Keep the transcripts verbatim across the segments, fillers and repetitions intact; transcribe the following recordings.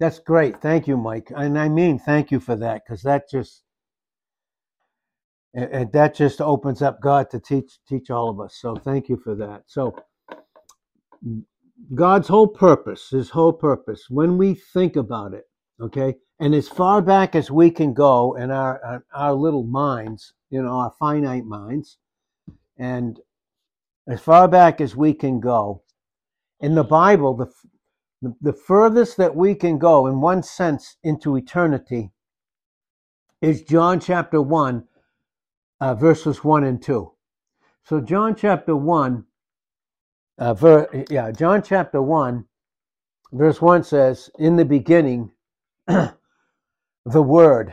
That's great. Thank you, Mike. And I mean, thank you for that, because that just, and that just opens up God to teach teach all of us. So thank you for that. So God's whole purpose, his whole purpose, when we think about it, okay, and as far back as we can go in our our little minds, you know, our finite minds, and as far back as we can go, in the Bible, the The furthest that we can go, in one sense, into eternity is John chapter one, uh, verses one and two. So John chapter one, uh, ver yeah, John chapter one, verse one says, "In the beginning, the Word."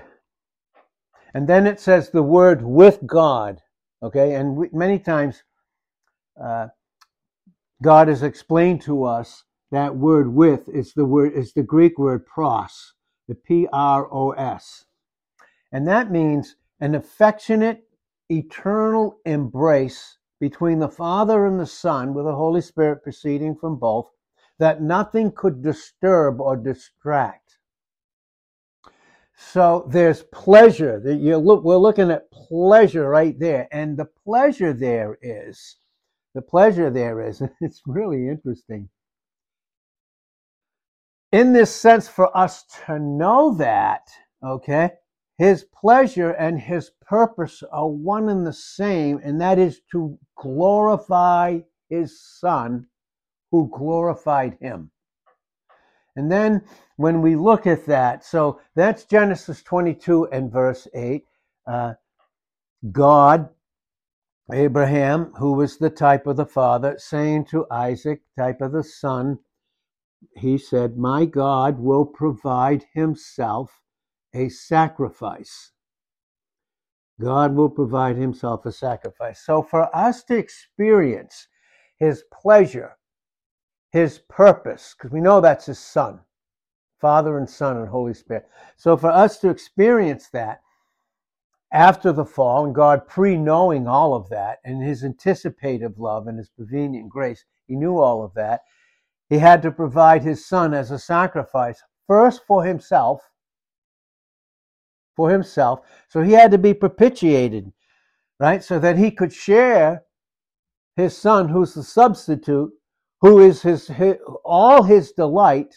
And then it says, "The Word with God." Okay, and we, many times uh, God has explained to us that word "with" is the word is the Greek word pros, the P R O S. And that means an affectionate, eternal embrace between the Father and the Son, with the Holy Spirit proceeding from both, that nothing could disturb or distract. So there's pleasure. You look, we're looking at pleasure right there. And the pleasure there is, the pleasure there is, it's really interesting, in this sense, for us to know that, okay, his pleasure and his purpose are one and the same, and that is to glorify his Son who glorified him. And then when we look at that, so that's Genesis twenty-two and verse eight. Uh, God, Abraham, who was the type of the father, saying to Isaac, type of the son, he said, "My God will provide himself a sacrifice." God will provide himself a sacrifice. So for us to experience his pleasure, his purpose, because we know that's his Son, Father and Son and Holy Spirit. So for us to experience that after the fall, and God pre-knowing all of that, and his anticipative love and his prevenient grace, he knew all of that. He had to provide his Son as a sacrifice, first for himself, for himself. So he had to be propitiated, right? So that he could share his Son, who's the substitute, who is his, his all his delight,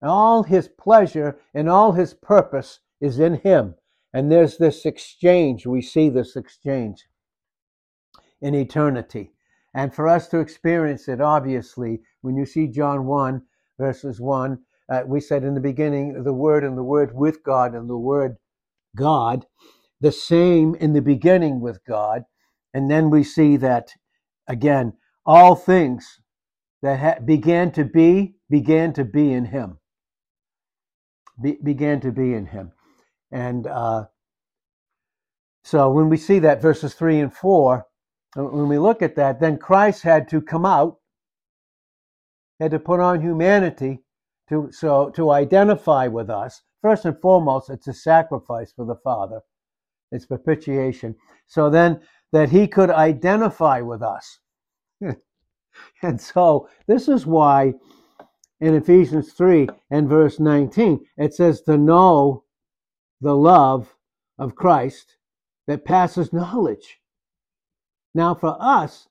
and all his pleasure, and all his purpose is in him. And there's this exchange. We see this exchange in eternity. And for us to experience it, obviously, when you see John one, verses one, uh, we said, "In the beginning, the Word, and the Word with God, and the Word God," the same in the beginning with God. And then we see that, again, all things that ha began to be, began to be in him. Be began to be in him. And uh, so when we see that, verses three and four, when we look at that, then Christ had to come out, had to put on humanity to so to identify with us. First and foremost, it's a sacrifice for the Father. It's propitiation. So then that he could identify with us. And so this is why in Ephesians three and verse nineteen, it says to know the love of Christ that passes knowledge. Now, for us,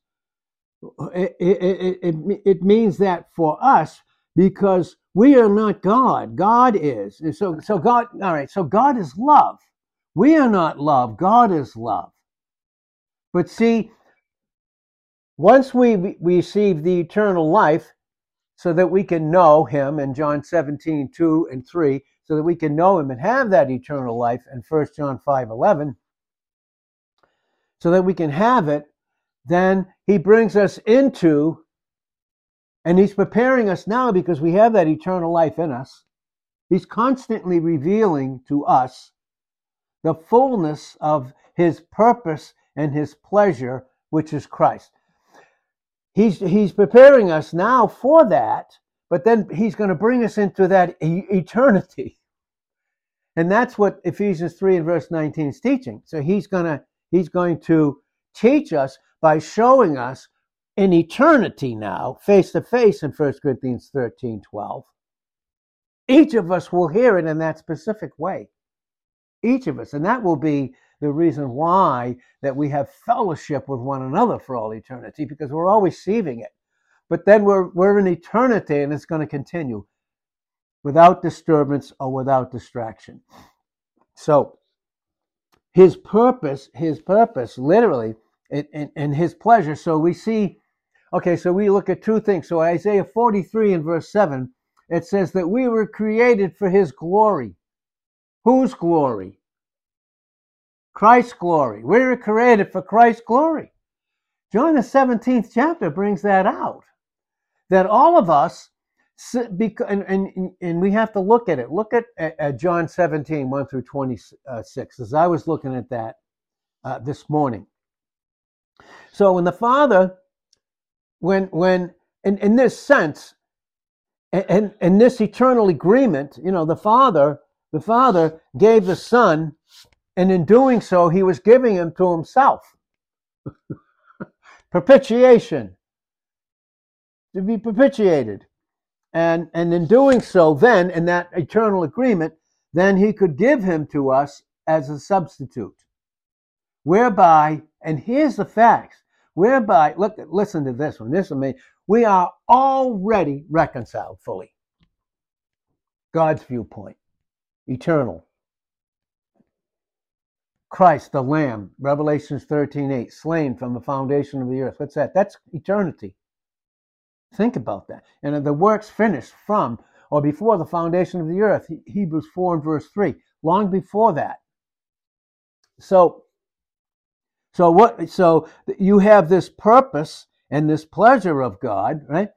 it, it, it, it means that for us, because we are not God. God is. And so, so God, all right, so God is love. We are not love. God is love. But see, once we receive the eternal life so that we can know him in John seventeen, two and three, so that we can know him and have that eternal life in first John five, eleven, so that we can have it, then he brings us into, and he's preparing us now because we have that eternal life in us. He's constantly revealing to us the fullness of his purpose and his pleasure, which is Christ. He's, he's preparing us now for that, but then he's going to bring us into that e- eternity. And that's what Ephesians three and verse nineteen is teaching. So he's going to, he's going to teach us by showing us in eternity now, face to face in first Corinthians thirteen, twelve, each of us will hear it in that specific way. Each of us. And that will be the reason why that we have fellowship with one another for all eternity, because we're all receiving it. But then we're, we're in eternity, and it's going to continue without disturbance or without distraction. So his purpose, his purpose, literally, and, and, and his pleasure. So we see, okay, so we look at two things. So Isaiah forty-three and verse seven, it says that we were created for his glory. Whose glory? Christ's glory. We were created for Christ's glory. John the seventeenth chapter brings that out. That all of us, and, and, and we have to look at it. Look at, at John seventeen, one through twenty-six, as I was looking at that uh, this morning. So when the Father, when, when in, in this sense, in, in this eternal agreement, you know, the Father, the Father gave the Son, and in doing so, he was giving him to himself. Propitiation. To be propitiated. And, and in doing so, then, in that eternal agreement, then he could give him to us as a substitute. Whereby, and here's the facts, whereby, look, listen to this one, this is amazing, we are already reconciled fully. God's viewpoint. Eternal. Christ, the Lamb, Revelation thirteen eight, slain from the foundation of the earth. What's that? That's eternity. Think about that. And the works finished from or before the foundation of the earth, Hebrews four and verse three, long before that. So, so what? So you have this purpose and this pleasure of God, right?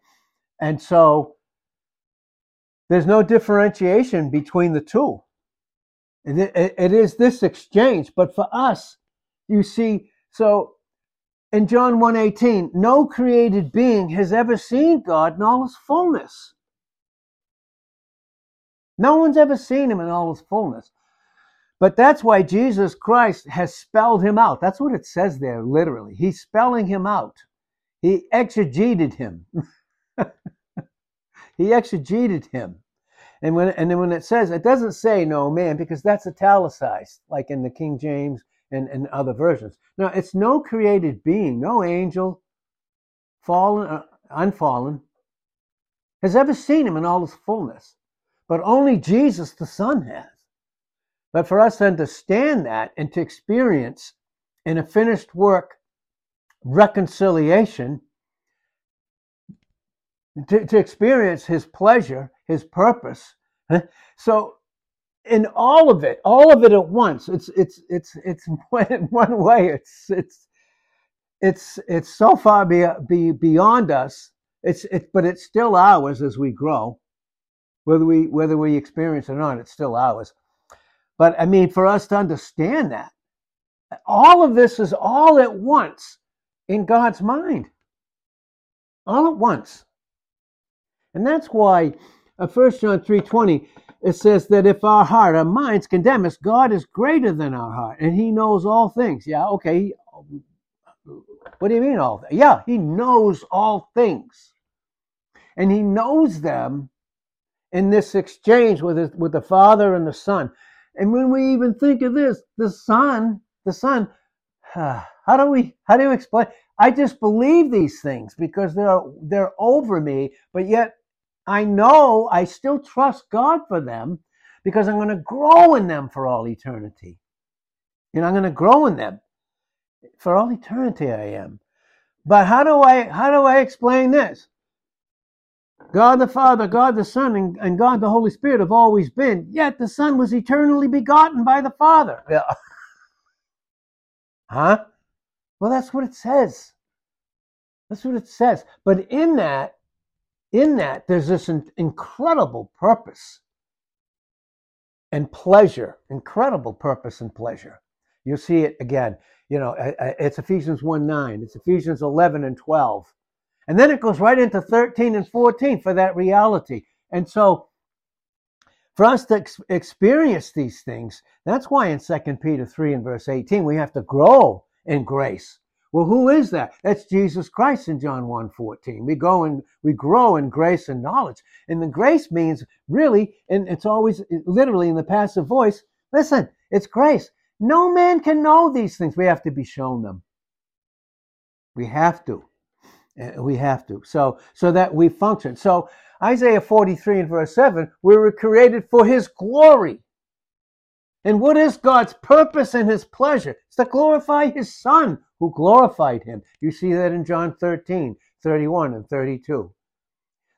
And so there's no differentiation between the two. It is this exchange, but for us, you see, so in John one eighteen, no created being has ever seen God in all his fullness. No one's ever seen him in all his fullness. But that's why Jesus Christ has spelled him out. That's what it says there, literally. He's spelling him out. He exegeted him. He exegeted him. And when and then when it says, it doesn't say no man, because that's italicized, like in the King James and, and other versions. No, it's no created being, no angel, fallen or unfallen, has ever seen him in all his fullness. But only Jesus the Son has. But for us to understand that and to experience in a finished work reconciliation, to, to experience his pleasure, his purpose. So in all of it, all of it at once, it's it's it's it's one way. It's it's it's it's so far be, be beyond us. It's it, but it's still ours as we grow, whether we whether we experience it or not. It's still ours. But I mean, for us to understand that, all of this is all at once in God's mind. All at once. And that's why uh, First John three twenty, it says that if our heart, our minds condemn us, God is greater than our heart, and he knows all things. Yeah, okay. What do you mean all things? Yeah, he knows all things. And he knows them in this exchange with, his, with the Father and the Son. And when we even think of this, the Son, the Son, uh, how do we, how do you explain? I just believe these things because they're, they're over me, but yet, I know I still trust God for them because I'm going to grow in them for all eternity. And I'm going to grow in them. For all eternity I am. But how do I how do I explain this? God the Father, God the Son, and, and God the Holy Spirit have always been, yet the Son was eternally begotten by the Father. Yeah. Huh? Well, that's what it says. That's what it says. But in that, In that, there's this incredible purpose and pleasure, incredible purpose and pleasure. You'll see it again. You know, it's Ephesians one nine, it's Ephesians eleven and twelve. And then it goes right into thirteen and fourteen for that reality. And so for us to ex- experience these things, that's why in Second Peter three and verse eighteen, we have to grow in grace. Well, who is that? That's Jesus Christ in John one fourteen. We go and we grow in grace and knowledge. And the grace means really, and it's always literally in the passive voice, listen, it's grace. No man can know these things. We have to be shown them. We have to. We have to. So, so that we function. So Isaiah forty-three and verse seven, we were created for his glory. And what is God's purpose and his pleasure? It's to glorify his son who glorified him. You see that in John thirteen, thirty-one and thirty-two.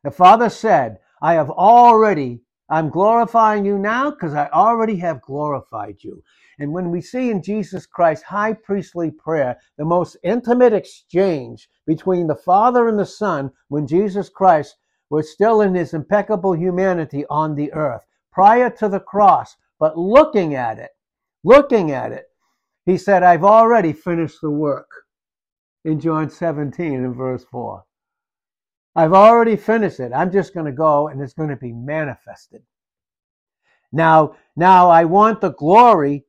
The Father said, I have already, I'm glorifying you now because I already have glorified you. And when we see in Jesus Christ's high priestly prayer, the most intimate exchange between the Father and the Son, when Jesus Christ was still in his impeccable humanity on the earth, prior to the cross, but looking at it, looking at it, he said, I've already finished the work in John seventeen and verse four. I've already finished it. I'm just going to go and it's going to be manifested. Now, now I want the glory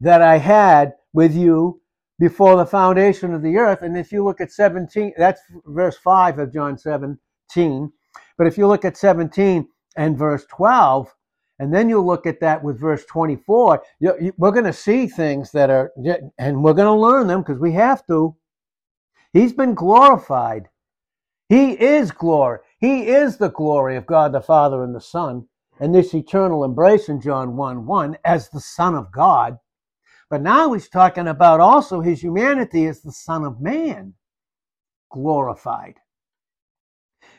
that I had with you before the foundation of the earth. And if you look at seventeen, that's verse five of John seventeen. But if you look at seventeen and verse twelve, and then you look at that with verse twenty-four, you, you, we're going to see things that are, and we're going to learn them because we have to. He's been glorified. He is glory. He is the glory of God the Father and the Son, and this eternal embrace in John one one as the Son of God. But now he's talking about also his humanity as the Son of Man, glorified.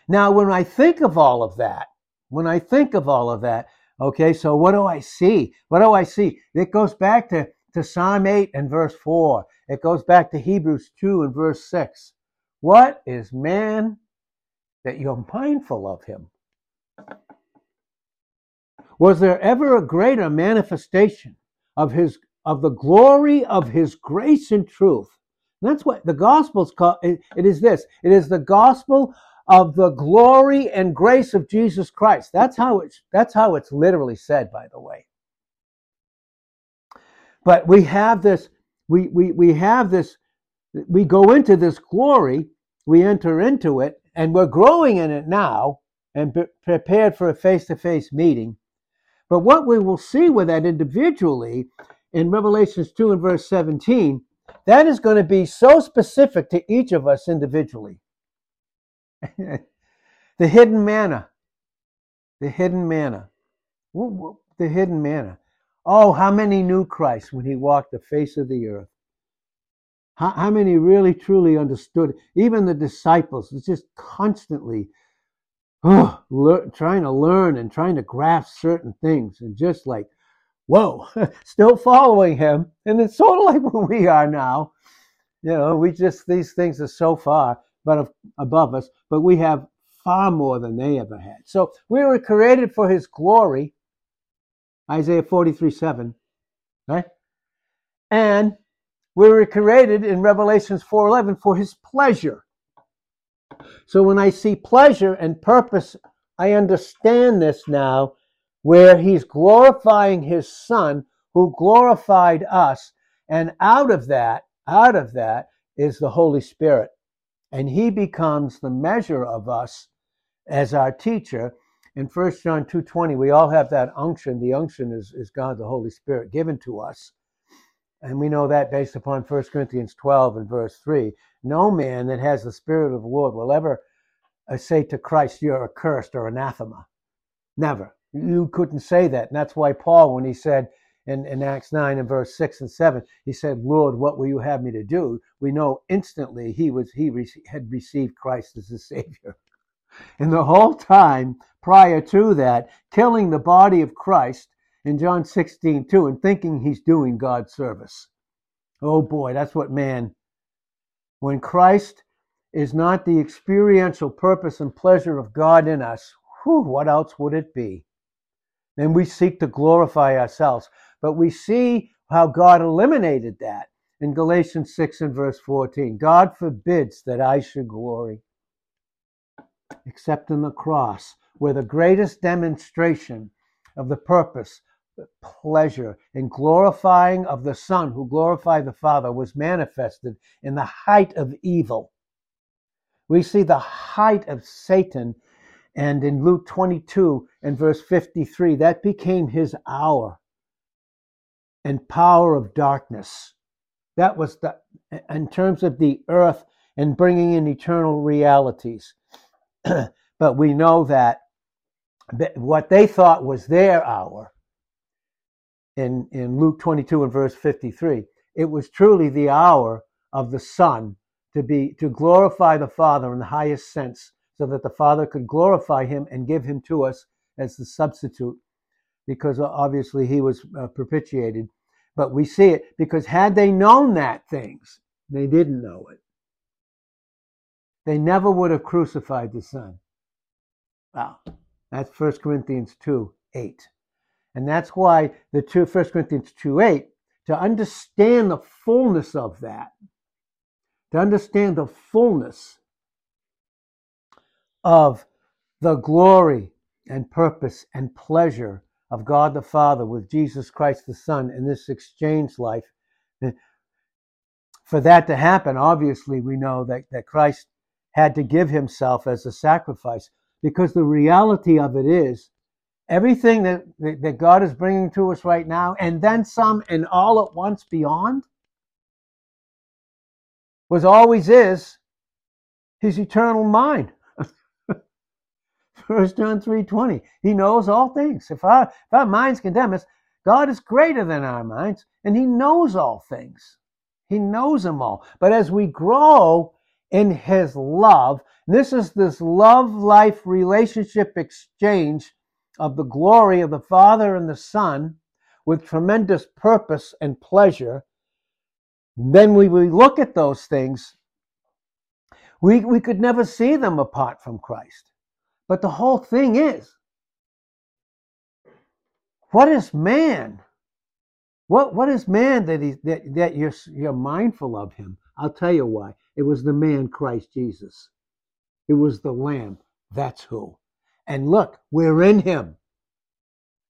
Now, when I think of all of that, when I think of all of that, okay, so what do I see? What do I see? It goes back to, to Psalm eight and verse four. It goes back to Hebrews two and verse six. What is man that you're mindful of him? Was there ever a greater manifestation of his of the glory of his grace and truth? And that's what the gospel's called. It, it is this. It is the gospel of the glory and grace of Jesus Christ. That's how it's that's how it's literally said, by the way. But we have this, we we we have this, we go into this glory, we enter into it, and we're growing in it now and be prepared for a face-to-face meeting. But what we will see with that individually in Revelations two and verse seventeen, that is going to be so specific to each of us individually. The hidden manna. The hidden manna. The hidden manna. Oh, how many knew Christ when he walked the face of the earth? How, how many really truly understood? Even the disciples was just constantly oh, lear, trying to learn and trying to grasp certain things and just like, whoa, still following him. And it's sort of like where we are now. You know, we just, these things are so far but of, above us, but we have far more than they ever had. So we were created for his glory, Isaiah forty-three, seven, right? And we were created in Revelations four, eleven for his pleasure. So when I see pleasure and purpose, I understand this now, where he's glorifying his son who glorified us. And out of that, out of that is the Holy Spirit. And he becomes the measure of us as our teacher. In First John two twenty, we all have that unction. The unction is, is God the Holy Spirit given to us. And we know that based upon First Corinthians twelve and verse three. No man that has the Spirit of the Lord will ever say to Christ, you're accursed or anathema. Never. You couldn't say that. And that's why Paul, when he said, In, in Acts nine and verse six and seven, he said, Lord, what will you have me to do? We know instantly he was he rec had received Christ as his Savior. And the whole time prior to that, killing the body of Christ in John sixteen, two, and thinking he's doing God's service. Oh boy, that's what man, when Christ is not the experiential purpose and pleasure of God in us, whew, what else would it be? Then we seek to glorify ourselves. But we see how God eliminated that in Galatians six and verse fourteen. God forbids that I should glory, except in the cross, where the greatest demonstration of the purpose pleasure in glorifying of the Son who glorified the Father was manifested in the height of evil. We see the height of Satan, and in Luke twenty-two and verse fifty-three, that became his hour and power of darkness. That was the, in terms of the earth and bringing in eternal realities. But we know that what they thought was their hour, in, in Luke twenty-two and verse fifty-three, it was truly the hour of the Son to be to glorify the Father in the highest sense, so that the Father could glorify him and give him to us as the substitute, because obviously he was uh, propitiated. But we see it, because had they known that things, they didn't know it. They never would have crucified the Son. Wow. That's First Corinthians two eight. And that's why the two, First Corinthians two eight, to understand the fullness of that, to understand the fullness of the glory and purpose and pleasure of God the Father with Jesus Christ the Son in this exchange life. For that to happen, obviously we know that, that Christ had to give himself as a sacrifice, because the reality of it is everything that, that God is bringing to us right now, and then some, and all at once beyond, was always is his eternal mind. First John three twenty, he knows all things. If our, if our minds condemn us, God is greater than our minds, and he knows all things. He knows them all. But as we grow in his love, this is this love-life relationship exchange of the glory of the Father and the Son with tremendous purpose and pleasure. Then we, we look at those things, we, we could never see them apart from Christ. But the whole thing is, what is man? What what is man that he that, that you're you're mindful of him? I'll tell you why. It was the man Christ Jesus. It was the Lamb. That's who. And look, we're in him.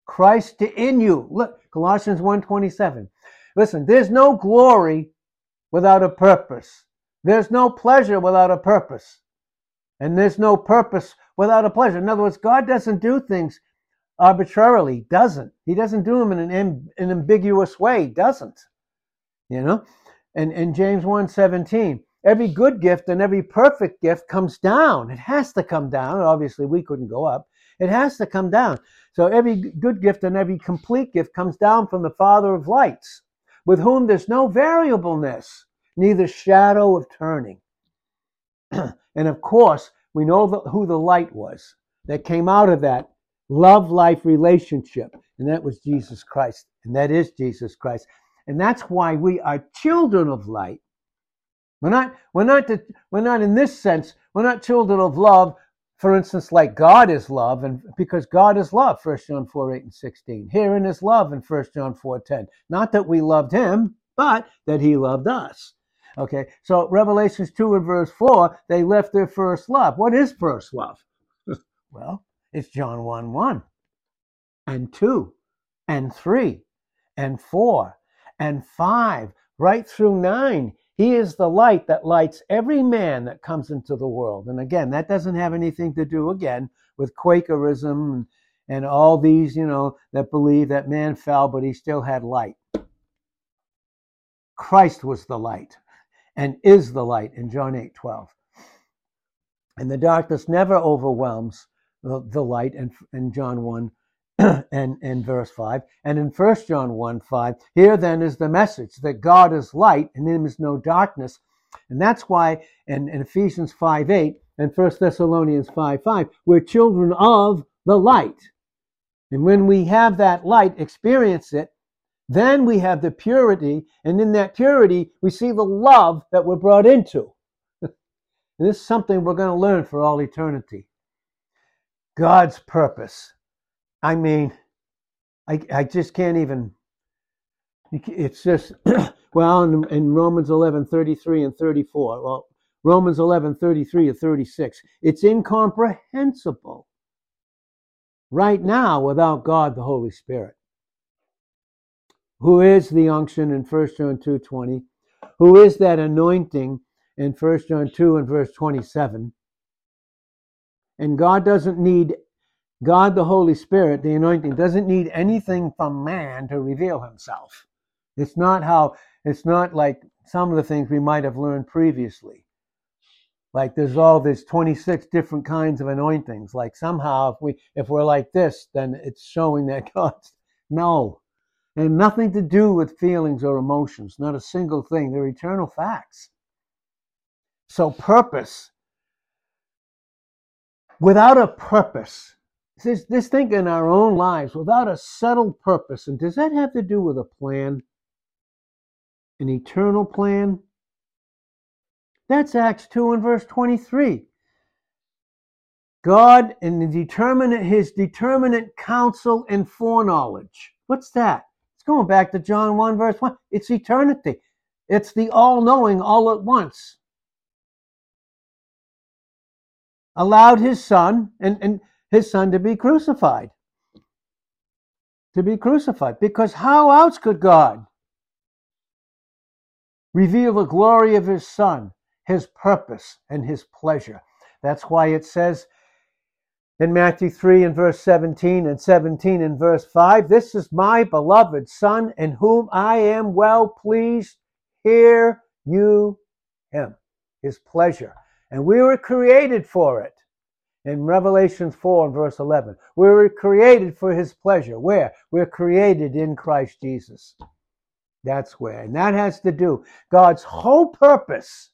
Christ in you. Look, Colossians one twenty-seven. Listen, there's no glory without a purpose. There's no pleasure without a purpose. And there's no purpose without a pleasure. In other words, God doesn't do things arbitrarily. He doesn't. He doesn't do them in an, amb- an ambiguous way. He doesn't. You know? And in James one seventeen, every good gift and every perfect gift comes down. It has to come down. Obviously, we couldn't go up. It has to come down. So every good gift and every complete gift comes down from the Father of lights, with whom there's no variableness, neither shadow of turning. And of course, we know the, who the light was that came out of that love-life relationship, and that was Jesus Christ, and that is Jesus Christ. And that's why we are children of light. We're not, we're not, to, we're not in this sense, we're not children of love, for instance, like God is love, and because God is love, First John four eight and sixteen. Herein is love in First John four ten. Not that we loved him, but that he loved us. Okay, so Revelations two and verse four, they left their first love. What is first love? Well, it's John one one and two and three and four and five, right through nine. He is the light that lights every man that comes into the world. And again, that doesn't have anything to do, again, with Quakerism and, and all these, you know, that believe that man fell, but he still had light. Christ was the light and is the light in John eight twelve. And the darkness never overwhelms the, the light in, in John one and, and verse five. And in First John one five, here then is the message that God is light and in him is no darkness. And that's why in, in Ephesians five eight and First Thessalonians five five, we're children of the light. And when we have that light, experience it, then we have the purity, and in that purity, we see the love that we're brought into. And this is something we're going to learn for all eternity. God's purpose. I mean, I, I just can't even, it's just, well, in, in Romans eleven thirty-three and thirty-four, well, Romans eleven thirty-three and thirty-six, it's incomprehensible right now without God, the Holy Spirit. Who is the unction in First John two twenty? Who is that anointing in First John two and verse twenty-seven? And God doesn't need, God the Holy Spirit, the anointing, doesn't need anything from man to reveal himself. It's not how, it's not like some of the things we might have learned previously. Like there's all there's twenty-six different kinds of anointings. Like somehow if we if we're like this, then it's showing that God's no. And nothing to do with feelings or emotions, not a single thing. They're eternal facts. So purpose. Without a purpose, this, this thing in our own lives, without a settled purpose, and does that have to do with a plan? An eternal plan? That's Acts two and verse twenty-three. God in the determinate, his determinate counsel and foreknowledge. What's that? It's going back to John one verse one. It's eternity. It's the all-knowing all at once. Allowed his son and, and his son to be crucified. To be crucified. Because how else could God reveal the glory of his son? His purpose and his pleasure. That's why it says in Matthew three and verse seventeen and seventeen and verse five, "This is my beloved Son, in whom I am well pleased. Hear you him." His pleasure. And we were created for it. In Revelation four and verse eleven, we were created for his pleasure. Where? We're created in Christ Jesus. That's where. And that has to do. God's whole purpose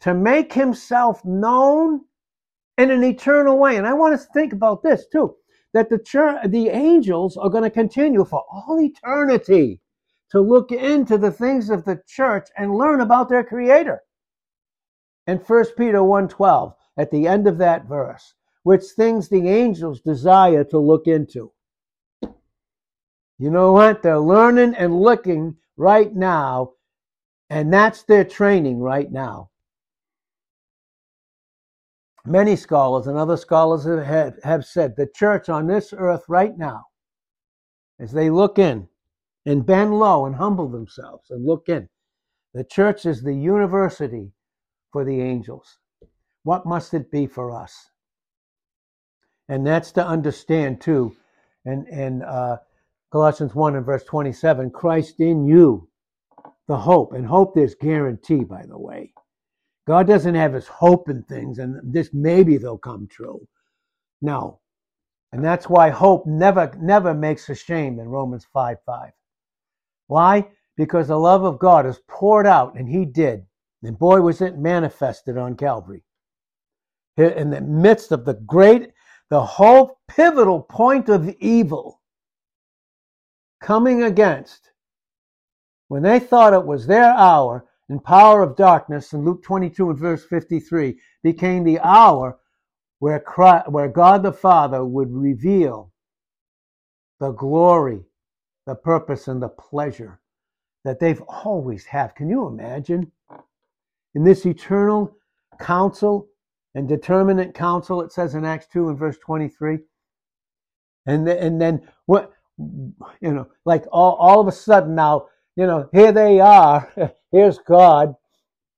to make himself known in an eternal way. And I want us to think about this too, that the church, the angels are going to continue for all eternity to look into the things of the church and learn about their creator. And First Peter one twelve, at the end of that verse, which things the angels desire to look into. You know what? They're learning and looking right now, and that's their training right now. Many scholars and other scholars have, have said the church on this earth right now, as they look in and bend low and humble themselves and look in, the church is the university for the angels. What must it be for us? And that's to understand too. And in uh, Colossians one and verse twenty-seven, Christ in you, the hope. And hope there's guarantee, by the way. God doesn't have his hope in things, and this maybe they'll come true. No. And that's why hope never, never makes ashamed in Romans five five. Why? Because the love of God is poured out, and he did. And boy, was it manifested on Calvary. In the midst of the great, the whole pivotal point of evil coming against, when they thought it was their hour, and power of darkness in Luke twenty-two and verse fifty-three became the hour where Christ, where God the Father would reveal the glory, the purpose, and the pleasure that they've always had. Can you imagine? In this eternal counsel and determinate counsel, it says in Acts two and verse twenty-three. And, the, and then, what you know, like all, all of a sudden now, you know, here they are, here's God,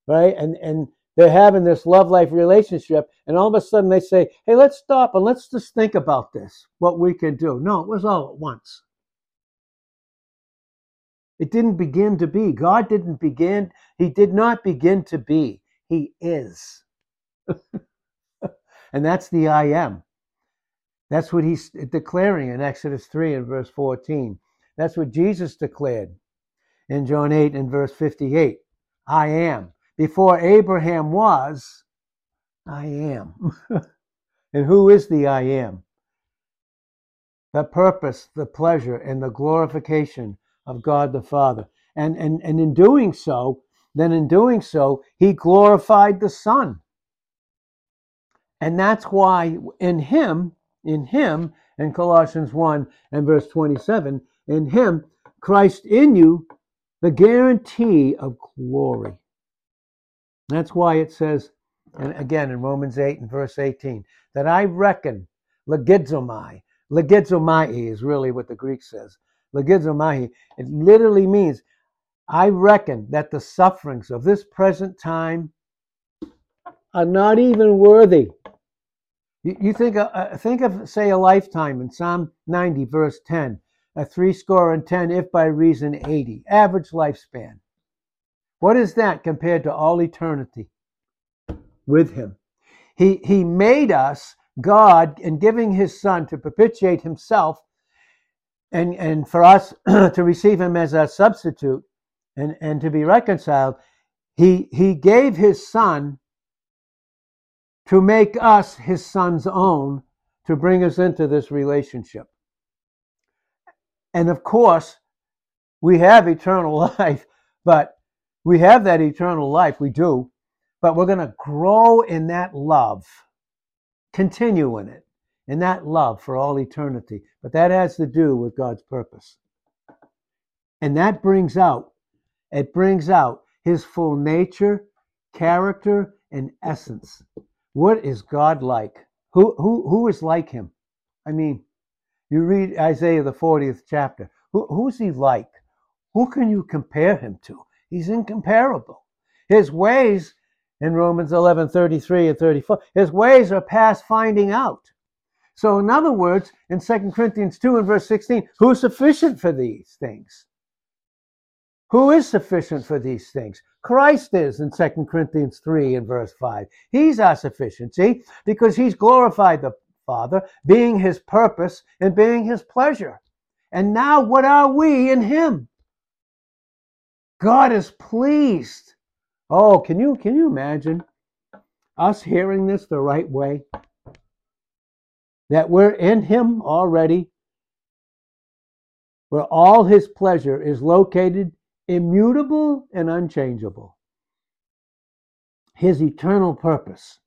right? And and they're having this love-life relationship, and all of a sudden they say, hey, let's stop and let's just think about this, what we can do. No, it was all at once. It didn't begin to be. God didn't begin, he did not begin to be. He is. And that's the I am. That's what he's declaring in Exodus three and verse fourteen. That's what Jesus declared. In John eight and verse fifty-eight, I am. Before Abraham was, I am. And who is the I am? The purpose, the pleasure, and the glorification of God the Father. And, and, and in doing so, then in doing so, he glorified the Son. And that's why in him, in him, in Colossians one and verse twenty-seven, in him, Christ in you, the guarantee of glory. That's why it says, and again in Romans eight and verse eighteen, that I reckon, legizomai, legizomai is really what the Greek says, It literally means, I reckon that the sufferings of this present time are not even worthy. You, you think, uh, think of, say, a lifetime in Psalm ninety, verse ten, a three score and ten, if by reason eighty, average lifespan. What is that compared to all eternity with him? He, he made us, God, in giving his son to propitiate himself, and, and for us to receive him as our substitute and, and to be reconciled. He, he gave his son to make us his son's own, to bring us into this relationship. And of course, we have eternal life, but we have that eternal life, we do, but we're going to grow in that love, continue in it, in that love for all eternity. But that has to do with God's purpose. And that brings out, it brings out his full nature, character, and essence. What is God like? Who, who, who is like him? I mean, you read Isaiah, the fortieth chapter. Who, who is he like? Who can you compare him to? He's incomparable. His ways, in Romans eleven, thirty-three and thirty-four, his ways are past finding out. So in other words, in Second Corinthians two and verse sixteen, who's sufficient for these things? Who is sufficient for these things? Christ is, in Second Corinthians three and verse five. He's our sufficiency, because he's glorified the Father, being his purpose and being his pleasure. And now what are we in him? God is pleased. Oh, can you, can you imagine us hearing this the right way? That we're in him already, where all his pleasure is located, immutable and unchangeable. His eternal purpose.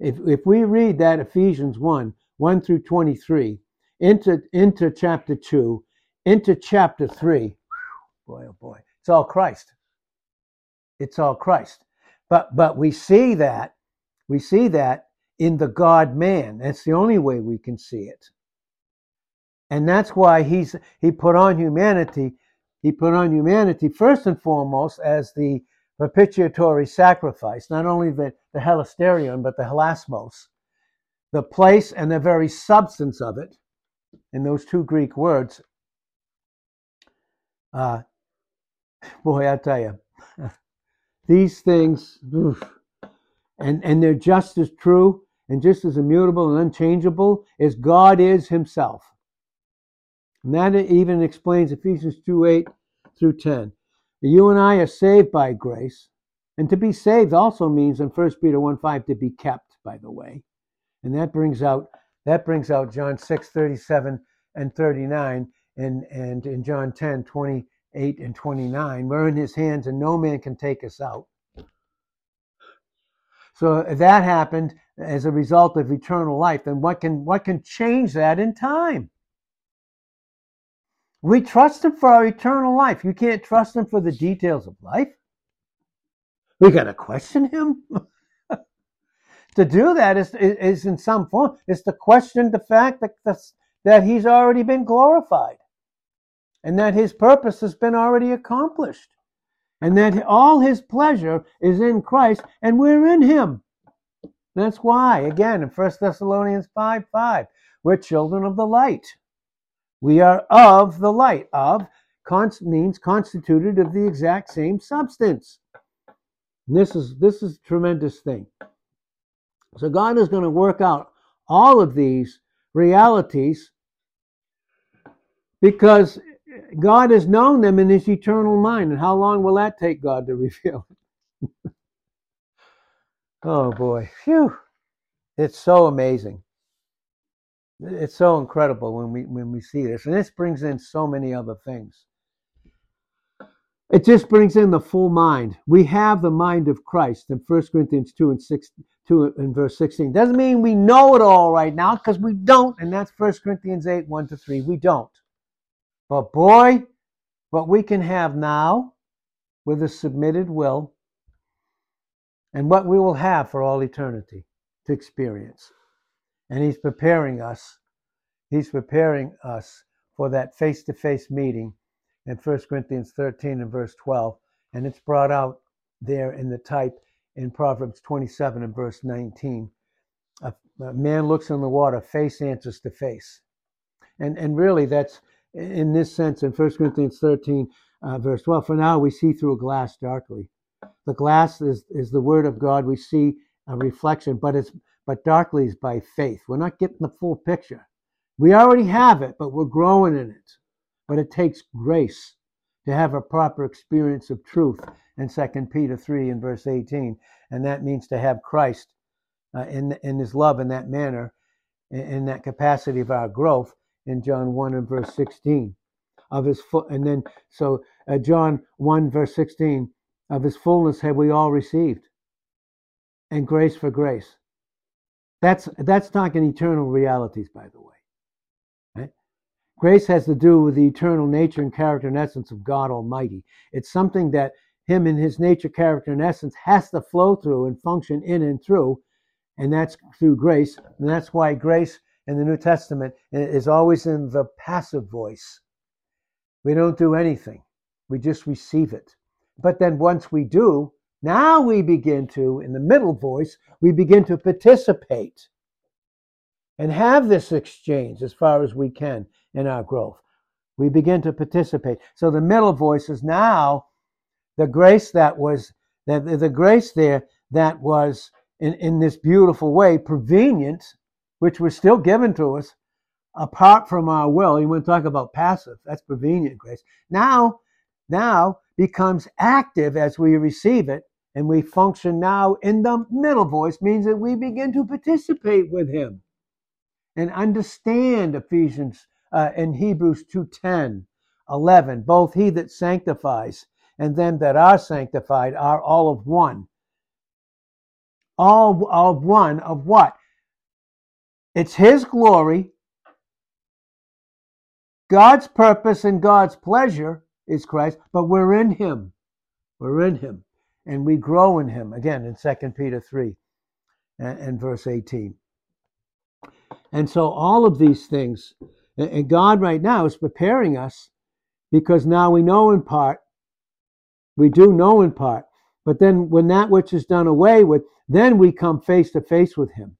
If, if we read that Ephesians one, one through twenty-three, into, into chapter two, into chapter three, boy, oh boy, it's all Christ. It's all Christ. But, but we see that, we see that in the God-man. That's the only way we can see it. And that's why he's, he put on humanity, he put on humanity first and foremost as the propitiatory sacrifice, not only the, the helasterion, but the helasmos, the place and the very substance of it, in those two Greek words. Uh, boy, I tell you, these things, oof, and, and they're just as true and just as immutable and unchangeable as God is himself. And that even explains Ephesians two, eight through ten. You and I are saved by grace. And to be saved also means in First Peter one, five, to be kept, by the way. And that brings out, that brings out John six, thirty-seven and thirty-nine, and, and in John ten, twenty-eight and twenty-nine. We're in his hands and no man can take us out. So if that happened as a result of eternal life, then what can, what can change that in time? We trust him for our eternal life. You can't trust him for the details of life. We got to question him. To do that is, is, is in some form, is to question the fact that, the, that he's already been glorified and that his purpose has been already accomplished and that all his pleasure is in Christ and we're in him. That's why, again, in First Thessalonians five, five, we're children of the light. We are of the light. Of const, means constituted of the exact same substance. And this is, this is a tremendous thing. So God is going to work out all of these realities because God has known them in his eternal mind. And how long will that take God to reveal? Oh boy, phew. It's so amazing. It's so incredible when we when we see this. And this brings in so many other things. It just brings in the full mind. We have the mind of Christ in First Corinthians two and verse sixteen. Doesn't mean we know it all right now, because we don't. And that's First Corinthians eight, one to three. We don't. But boy, what we can have now with a submitted will and what we will have for all eternity to experience. And he's preparing us, he's preparing us for that face-to-face meeting in First Corinthians thirteen and verse twelve, and it's brought out there in the type in Proverbs twenty-seven and verse nineteen. A, a man looks in the water, face answers to face. And, and really that's in this sense in First Corinthians thirteen, uh, verse twelve, for now we see through a glass darkly. The glass is, is the word of God. We see a reflection, but it's but darkly is by faith. We're not getting the full picture. We already have it, but we're growing in it. But it takes grace to have a proper experience of truth in Second Peter three and verse eighteen. And that means to have Christ uh, in, in his love in that manner, in, in that capacity of our growth in John one and verse sixteen. Of his fu- and then, so uh, John one verse sixteen, of his fullness have we all received, and grace for grace. That's, that's talking eternal realities, by the way. Right? Grace has to do with the eternal nature and character and essence of God Almighty. It's something that him and his nature, character, and essence has to flow through and function in and through, and that's through grace. And that's why grace in the New Testament is always in the passive voice. We don't do anything. We just receive it. But then once we do, now we begin to, in the middle voice, we begin to participate and have this exchange as far as we can in our growth. We begin to participate. So the middle voice is now the grace that was, the, the grace there that was in, in this beautiful way, prevenient, which was still given to us apart from our will. You want to talk about passive, that's prevenient grace. Now, now, becomes active as we receive it, and we function now in the middle voice, means that we begin to participate with him and understand Ephesians uh, and Hebrews two ten, eleven, both he that sanctifies and them that are sanctified are all of one. All, all of one of what? It's his glory, God's purpose and God's pleasure, is Christ, but we're in him. We're in him. And we grow in him. Again, in Second Peter three and verse eighteen. And so all of these things, and God right now is preparing us, because now we know in part, we do know in part, but then when that which is done away with, then we come face to face with him.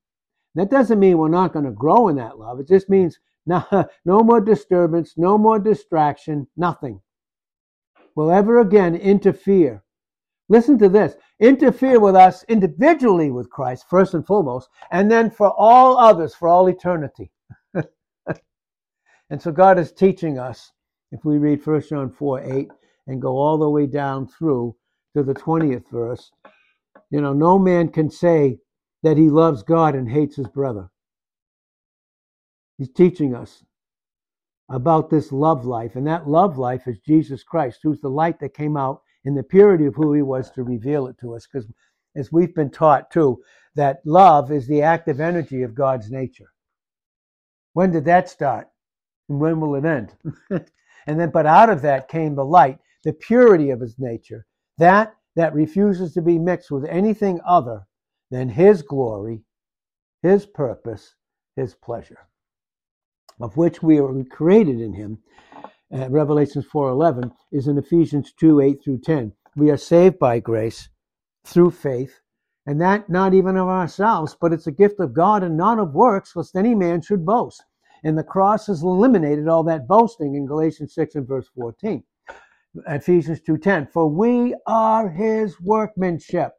That doesn't mean we're not going to grow in that love. It just means no, no more disturbance, no more distraction, nothing will ever again interfere. Listen to this. Interfere with us individually with Christ, first and foremost, and then for all others, for all eternity. And so God is teaching us, if we read First John four eight and go all the way down through to the twentieth verse, you know, no man can say that he loves God and hates his brother. He's teaching us about this love life, and that love life is Jesus Christ, who's the light that came out in the purity of who he was to reveal it to us, because as we've been taught too, that love is the active energy of God's nature. When did that start? And when will it end? And then, but out of that came the light, the purity of his nature, that that refuses to be mixed with anything other than his glory, his purpose, his pleasure, of which we are created in him. Uh, Revelation four eleven is in Ephesians two eight through ten. We are saved by grace through faith, and that not even of ourselves, but it's a gift of God and not of works, lest any man should boast. And the cross has eliminated all that boasting in Galatians six and verse fourteen. Ephesians two ten, for we are his workmanship.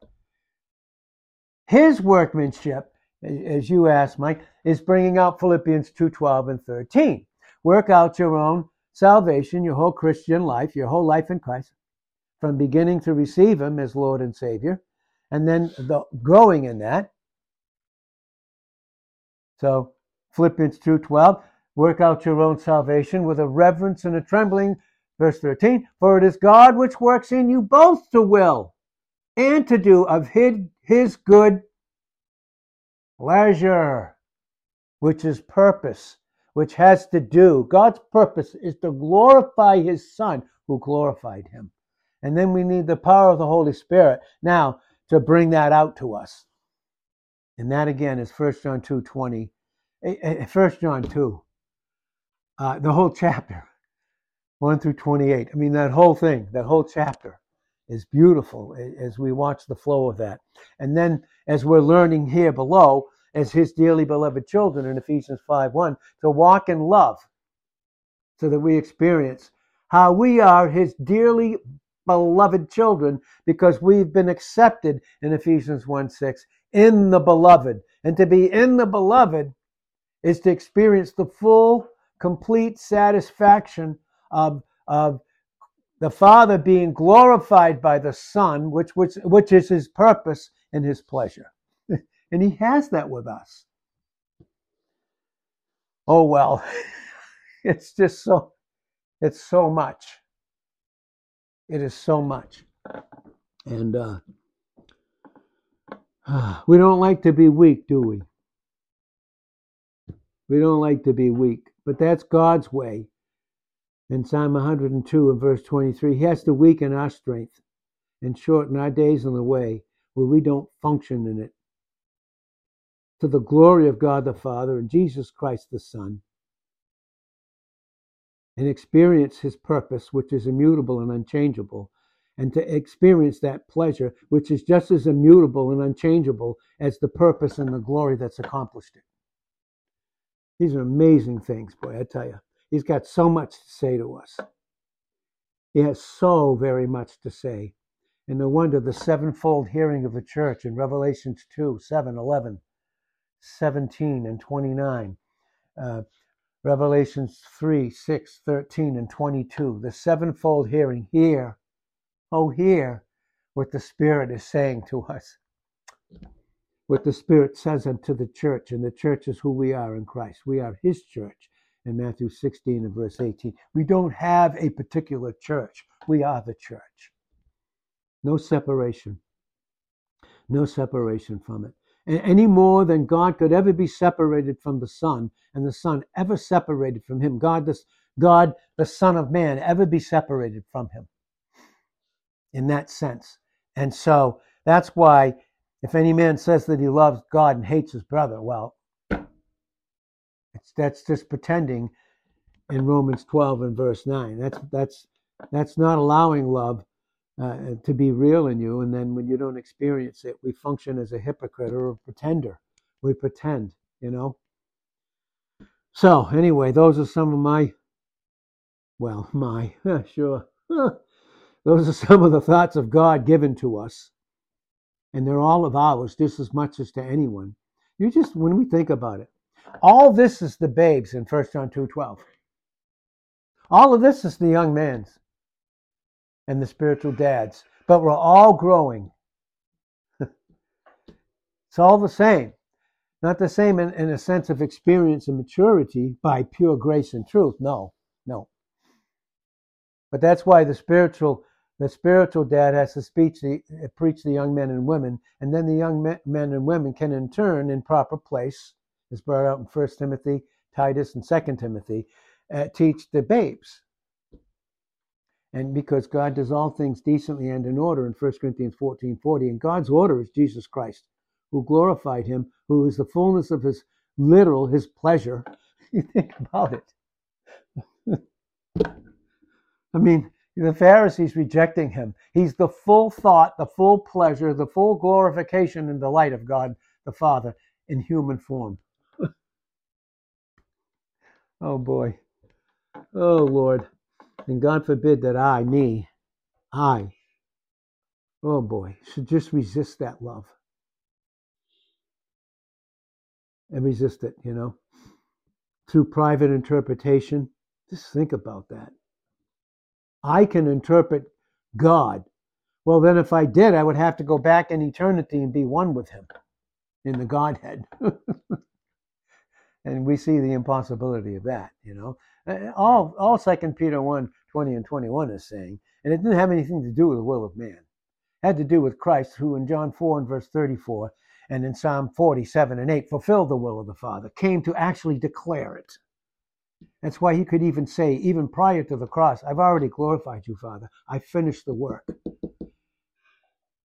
His workmanship, as you asked, Mike, is bringing out Philippians two twelve and thirteen. Work out your own salvation, your whole Christian life, your whole life in Christ, from beginning to receive him as Lord and Savior, and then the growing in that. So Philippians two twelve, work out your own salvation with a reverence and a trembling. Verse thirteen, for it is God which works in you both to will and to do of his, his good pleasure, which is purpose, which has to do. God's purpose is to glorify his Son who glorified him. And then we need the power of the Holy Spirit now to bring that out to us. And that again is First John two twenty. First John two. uh, the whole chapter, one through twenty-eight. I mean, that whole thing, that whole chapter is beautiful as we watch the flow of that. And then as we're learning here below, as his dearly beloved children in Ephesians five one, to walk in love so that we experience how we are his dearly beloved children because we've been accepted in Ephesians one six in the beloved. And to be in the beloved is to experience the full, complete satisfaction of, of the Father being glorified by the Son, which, which, which is his purpose and his pleasure. And he has that with us. Oh, well, it's just so, it's so much. It is so much. And uh, we don't like to be weak, do we? We don't like to be weak, but that's God's way. In Psalm one oh two and verse twenty-three, he has to weaken our strength and shorten our days in the way where we don't function in it. To the glory of God the Father and Jesus Christ the Son, and experience his purpose, which is immutable and unchangeable, and to experience that pleasure, which is just as immutable and unchangeable as the purpose and the glory that's accomplished it. These are amazing things, boy, I tell you. He's got so much to say to us. He has so very much to say. And no wonder the sevenfold hearing of the church in Revelations two, seven, eleven, seventeen, and twenty-nine, uh, Revelations three, six, thirteen, and twenty-two, the sevenfold hearing, hear, oh, hear what the Spirit is saying to us, what the Spirit says unto the church, and the church is who we are in Christ. We are his church. In Matthew sixteen and verse eighteen. We don't have a particular church. We are the church. No separation. No separation from it. And any more than God could ever be separated from the Son, and the Son ever separated from him. God, this, God, the Son of Man, ever be separated from him. In that sense. And so that's why if any man says that he loves God and hates his brother, well, that's just pretending in Romans twelve and verse nine. That's that's that's not allowing love uh, to be real in you. And then when you don't experience it, we function as a hypocrite or a pretender. We pretend, you know. So anyway, those are some of my, well, my, sure. Those are some of the thoughts of God given to us. And they're all of ours, just as much as to anyone. You just, when we think about it, all this is the babes in First John two twelve. All of this is the young man's and the spiritual dad's. But we're all growing. It's all the same. Not the same in, in a sense of experience and maturity by pure grace and truth. No, no. But that's why the spiritual the spiritual dad has to speech the, preach the young men and women, and then the young men, men and women can in turn, in proper place, is brought out in First Timothy, Titus, and Second Timothy, uh, teach the babes. And because God does all things decently and in order in First Corinthians fourteen forty, and God's order is Jesus Christ, who glorified him, who is the fullness of his literal, his pleasure. You think about it. I mean, the Pharisees rejecting him. He's the full thought, the full pleasure, the full glorification and delight of God the Father in human form. Oh boy. Oh Lord. And God forbid that I, me, I, oh boy, should just resist that love. And resist it, you know. Through private interpretation. Just think about that. I can interpret God. Well, then if I did, I would have to go back in eternity and be one with him in the Godhead. And we see the impossibility of that, you know. All, all Second Peter one, twenty and twenty-one is saying, and it didn't have anything to do with the will of man. It had to do with Christ, who in John four and verse thirty-four, and in Psalm forty-seven and eight, fulfilled the will of the Father, came to actually declare it. That's why he could even say, even prior to the cross, I've already glorified you, Father. I finished the work.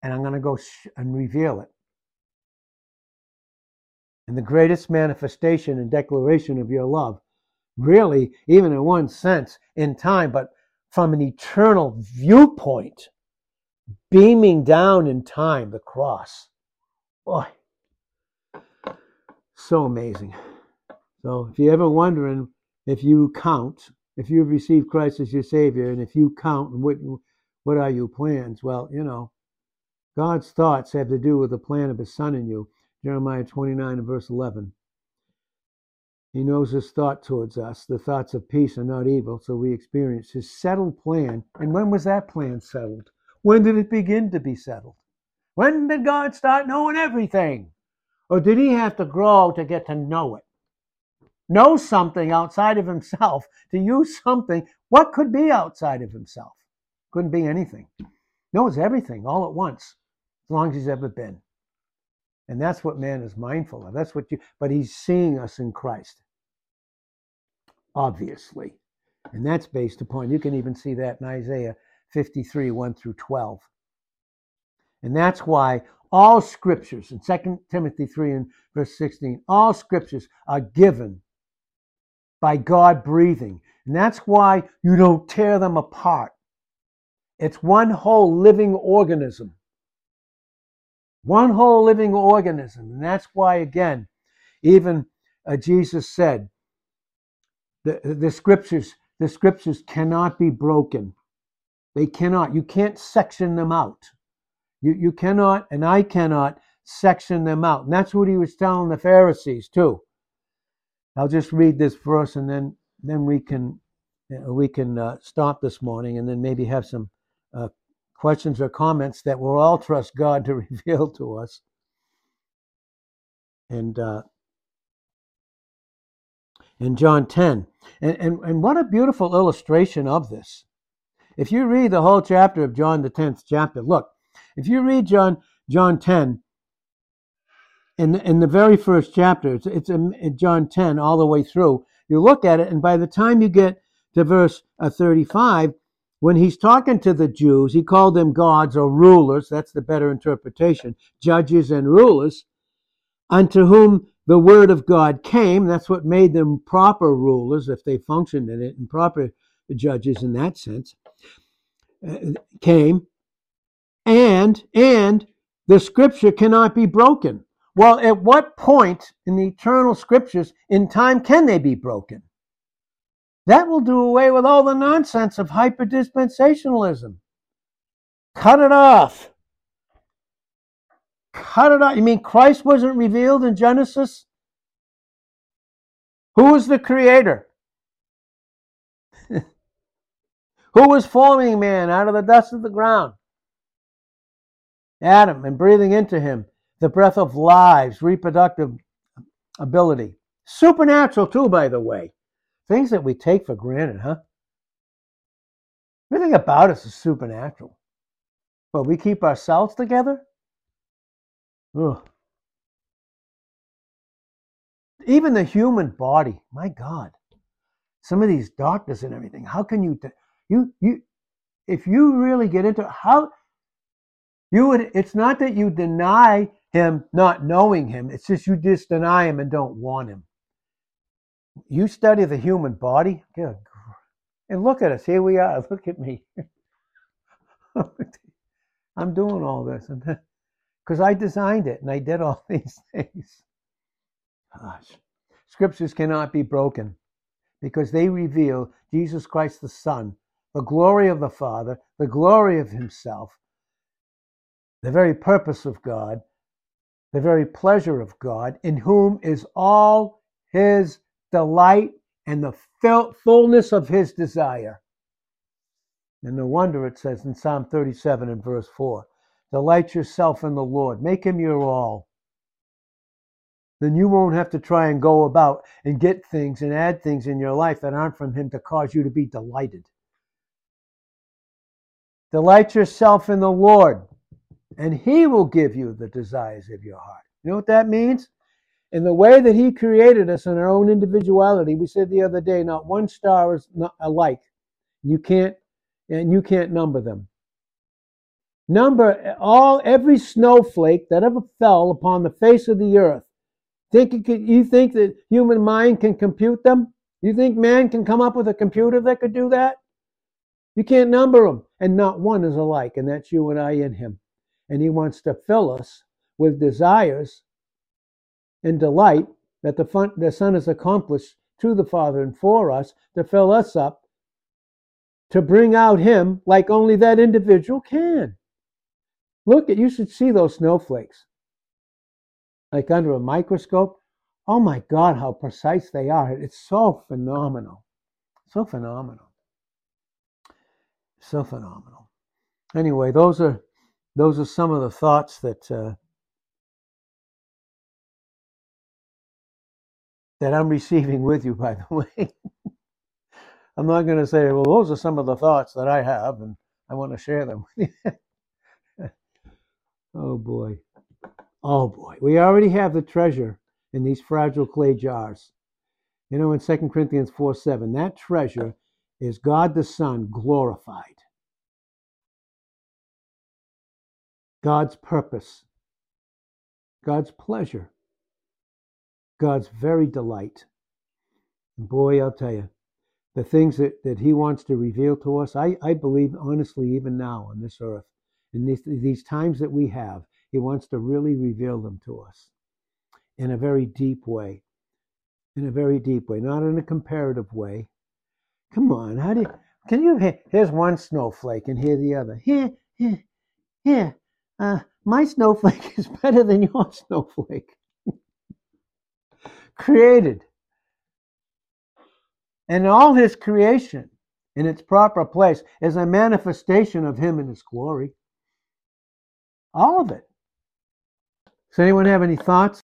And I'm going to go sh- and reveal it. And the greatest manifestation and declaration of your love really, even in one sense, in time, but from an eternal viewpoint, beaming down in time, the cross. Boy, so amazing. So if you're ever wondering if you count, if you've received Christ as your Savior, and if you count, what, what are your plans? Well, you know, God's thoughts have to do with the plan of His Son in you. Jeremiah twenty-nine and verse eleven. He knows His thought towards us. The thoughts of peace are not evil, so we experience His settled plan. And when was that plan settled? When did it begin to be settled? When did God start knowing everything? Or did He have to grow to get to know it? Know something outside of Himself, to use something. What could be outside of Himself? Couldn't be anything. Knows everything all at once, as long as He's ever been. And that's what man is mindful of. That's what you, but He's seeing us in Christ, obviously. And that's based upon, you can even see that in Isaiah fifty-three, one through twelve. And that's why all scriptures, in Second Timothy three and verse sixteen, all scriptures are given by God breathing. And that's why you don't tear them apart. It's one whole living organism. One whole living organism. And that's why, again, even uh, Jesus said, the, the, scriptures, the scriptures cannot be broken. They cannot. You can't section them out. You, you cannot, and I cannot, section them out. And that's what He was telling the Pharisees, too. I'll just read this verse, and then, then we can, we can uh, stop this morning, and then maybe have some Uh, questions or comments that we'll all trust God to reveal to us. And uh, in John ten. And, and, and what a beautiful illustration of this. If you read the whole chapter of John, the tenth chapter, look, if you read John John ten, in, in the very first chapter, it's, it's in John ten all the way through, you look at it, and by the time you get to verse uh, thirty-five, when He's talking to the Jews, He called them gods or rulers, that's the better interpretation, judges and rulers, unto whom the word of God came. That's what made them proper rulers, if they functioned in it, and proper judges in that sense, uh, came. And, and the scripture cannot be broken. Well, at what point in the eternal scriptures in time can they be broken? That will do away with all the nonsense of hyper-dispensationalism. Cut it off. Cut it off. You mean Christ wasn't revealed in Genesis? Who was the creator? Who was forming man out of the dust of the ground? Adam, and breathing into him the breath of lives, reproductive ability. Supernatural too, by the way. Things that we take for granted, huh? Everything about us is supernatural. But we keep ourselves together? Ugh. Even the human body, my God. Some of these doctors and everything, how can you, you, you, if you really get into how, you would, it's not that you deny Him not knowing Him, it's just you just deny Him and don't want Him. You study the human body, good. And look at us, here we are, look at me. I'm doing all this, because I designed it and I did all these things. Gosh. Scriptures cannot be broken, because they reveal Jesus Christ the Son, the glory of the Father, the glory of Himself, the very purpose of God, the very pleasure of God, in whom is all His delight and the fullness of His desire. And no wonder it says in Psalm thirty-seven and verse four, delight yourself in the Lord, make Him your all. Then you won't have to try and go about and get things and add things in your life that aren't from Him to cause you to be delighted. Delight yourself in the Lord, and He will give you the desires of your heart. You know what that means? In the way that He created us in our own individuality, we said the other day, not one star is not alike. You can't, and you can't number them. Number all every snowflake that ever fell upon the face of the earth. Think you, could, you think that human mind can compute them? You think man can come up with a computer that could do that? You can't number them, and not one is alike, and that's you and I in him. And he wants to fill us with desires and delight that the, fun, the Son has accomplished to the Father and for us, to fill us up, to bring out him like only that individual can. Look, at you should see those snowflakes. Like under a microscope. Oh my God, how precise they are. It's so phenomenal. So phenomenal. So phenomenal. Anyway, those are those are some of the thoughts that uh, that I'm receiving with you, by the way. I'm not going to say, well, those are some of the thoughts that I have, and I want to share them with you. Oh, boy. Oh, boy. We already have the treasure in these fragile clay jars. You know, in Second Corinthians four seven, that treasure is God the Son glorified. God's purpose. God's pleasure. God's very delight. And boy, I'll tell you, the things that, that he wants to reveal to us, I, I believe, honestly, even now on this earth, in these, these times that we have, he wants to really reveal them to us in a very deep way, in a very deep way, not in a comparative way. Come on, how do you, can you, hear, here's one snowflake and here's the other. Here, here, here, uh, my snowflake is better than your snowflake. Created. And all his creation in its proper place is a manifestation of him and his glory. All of it. Does anyone have any thoughts?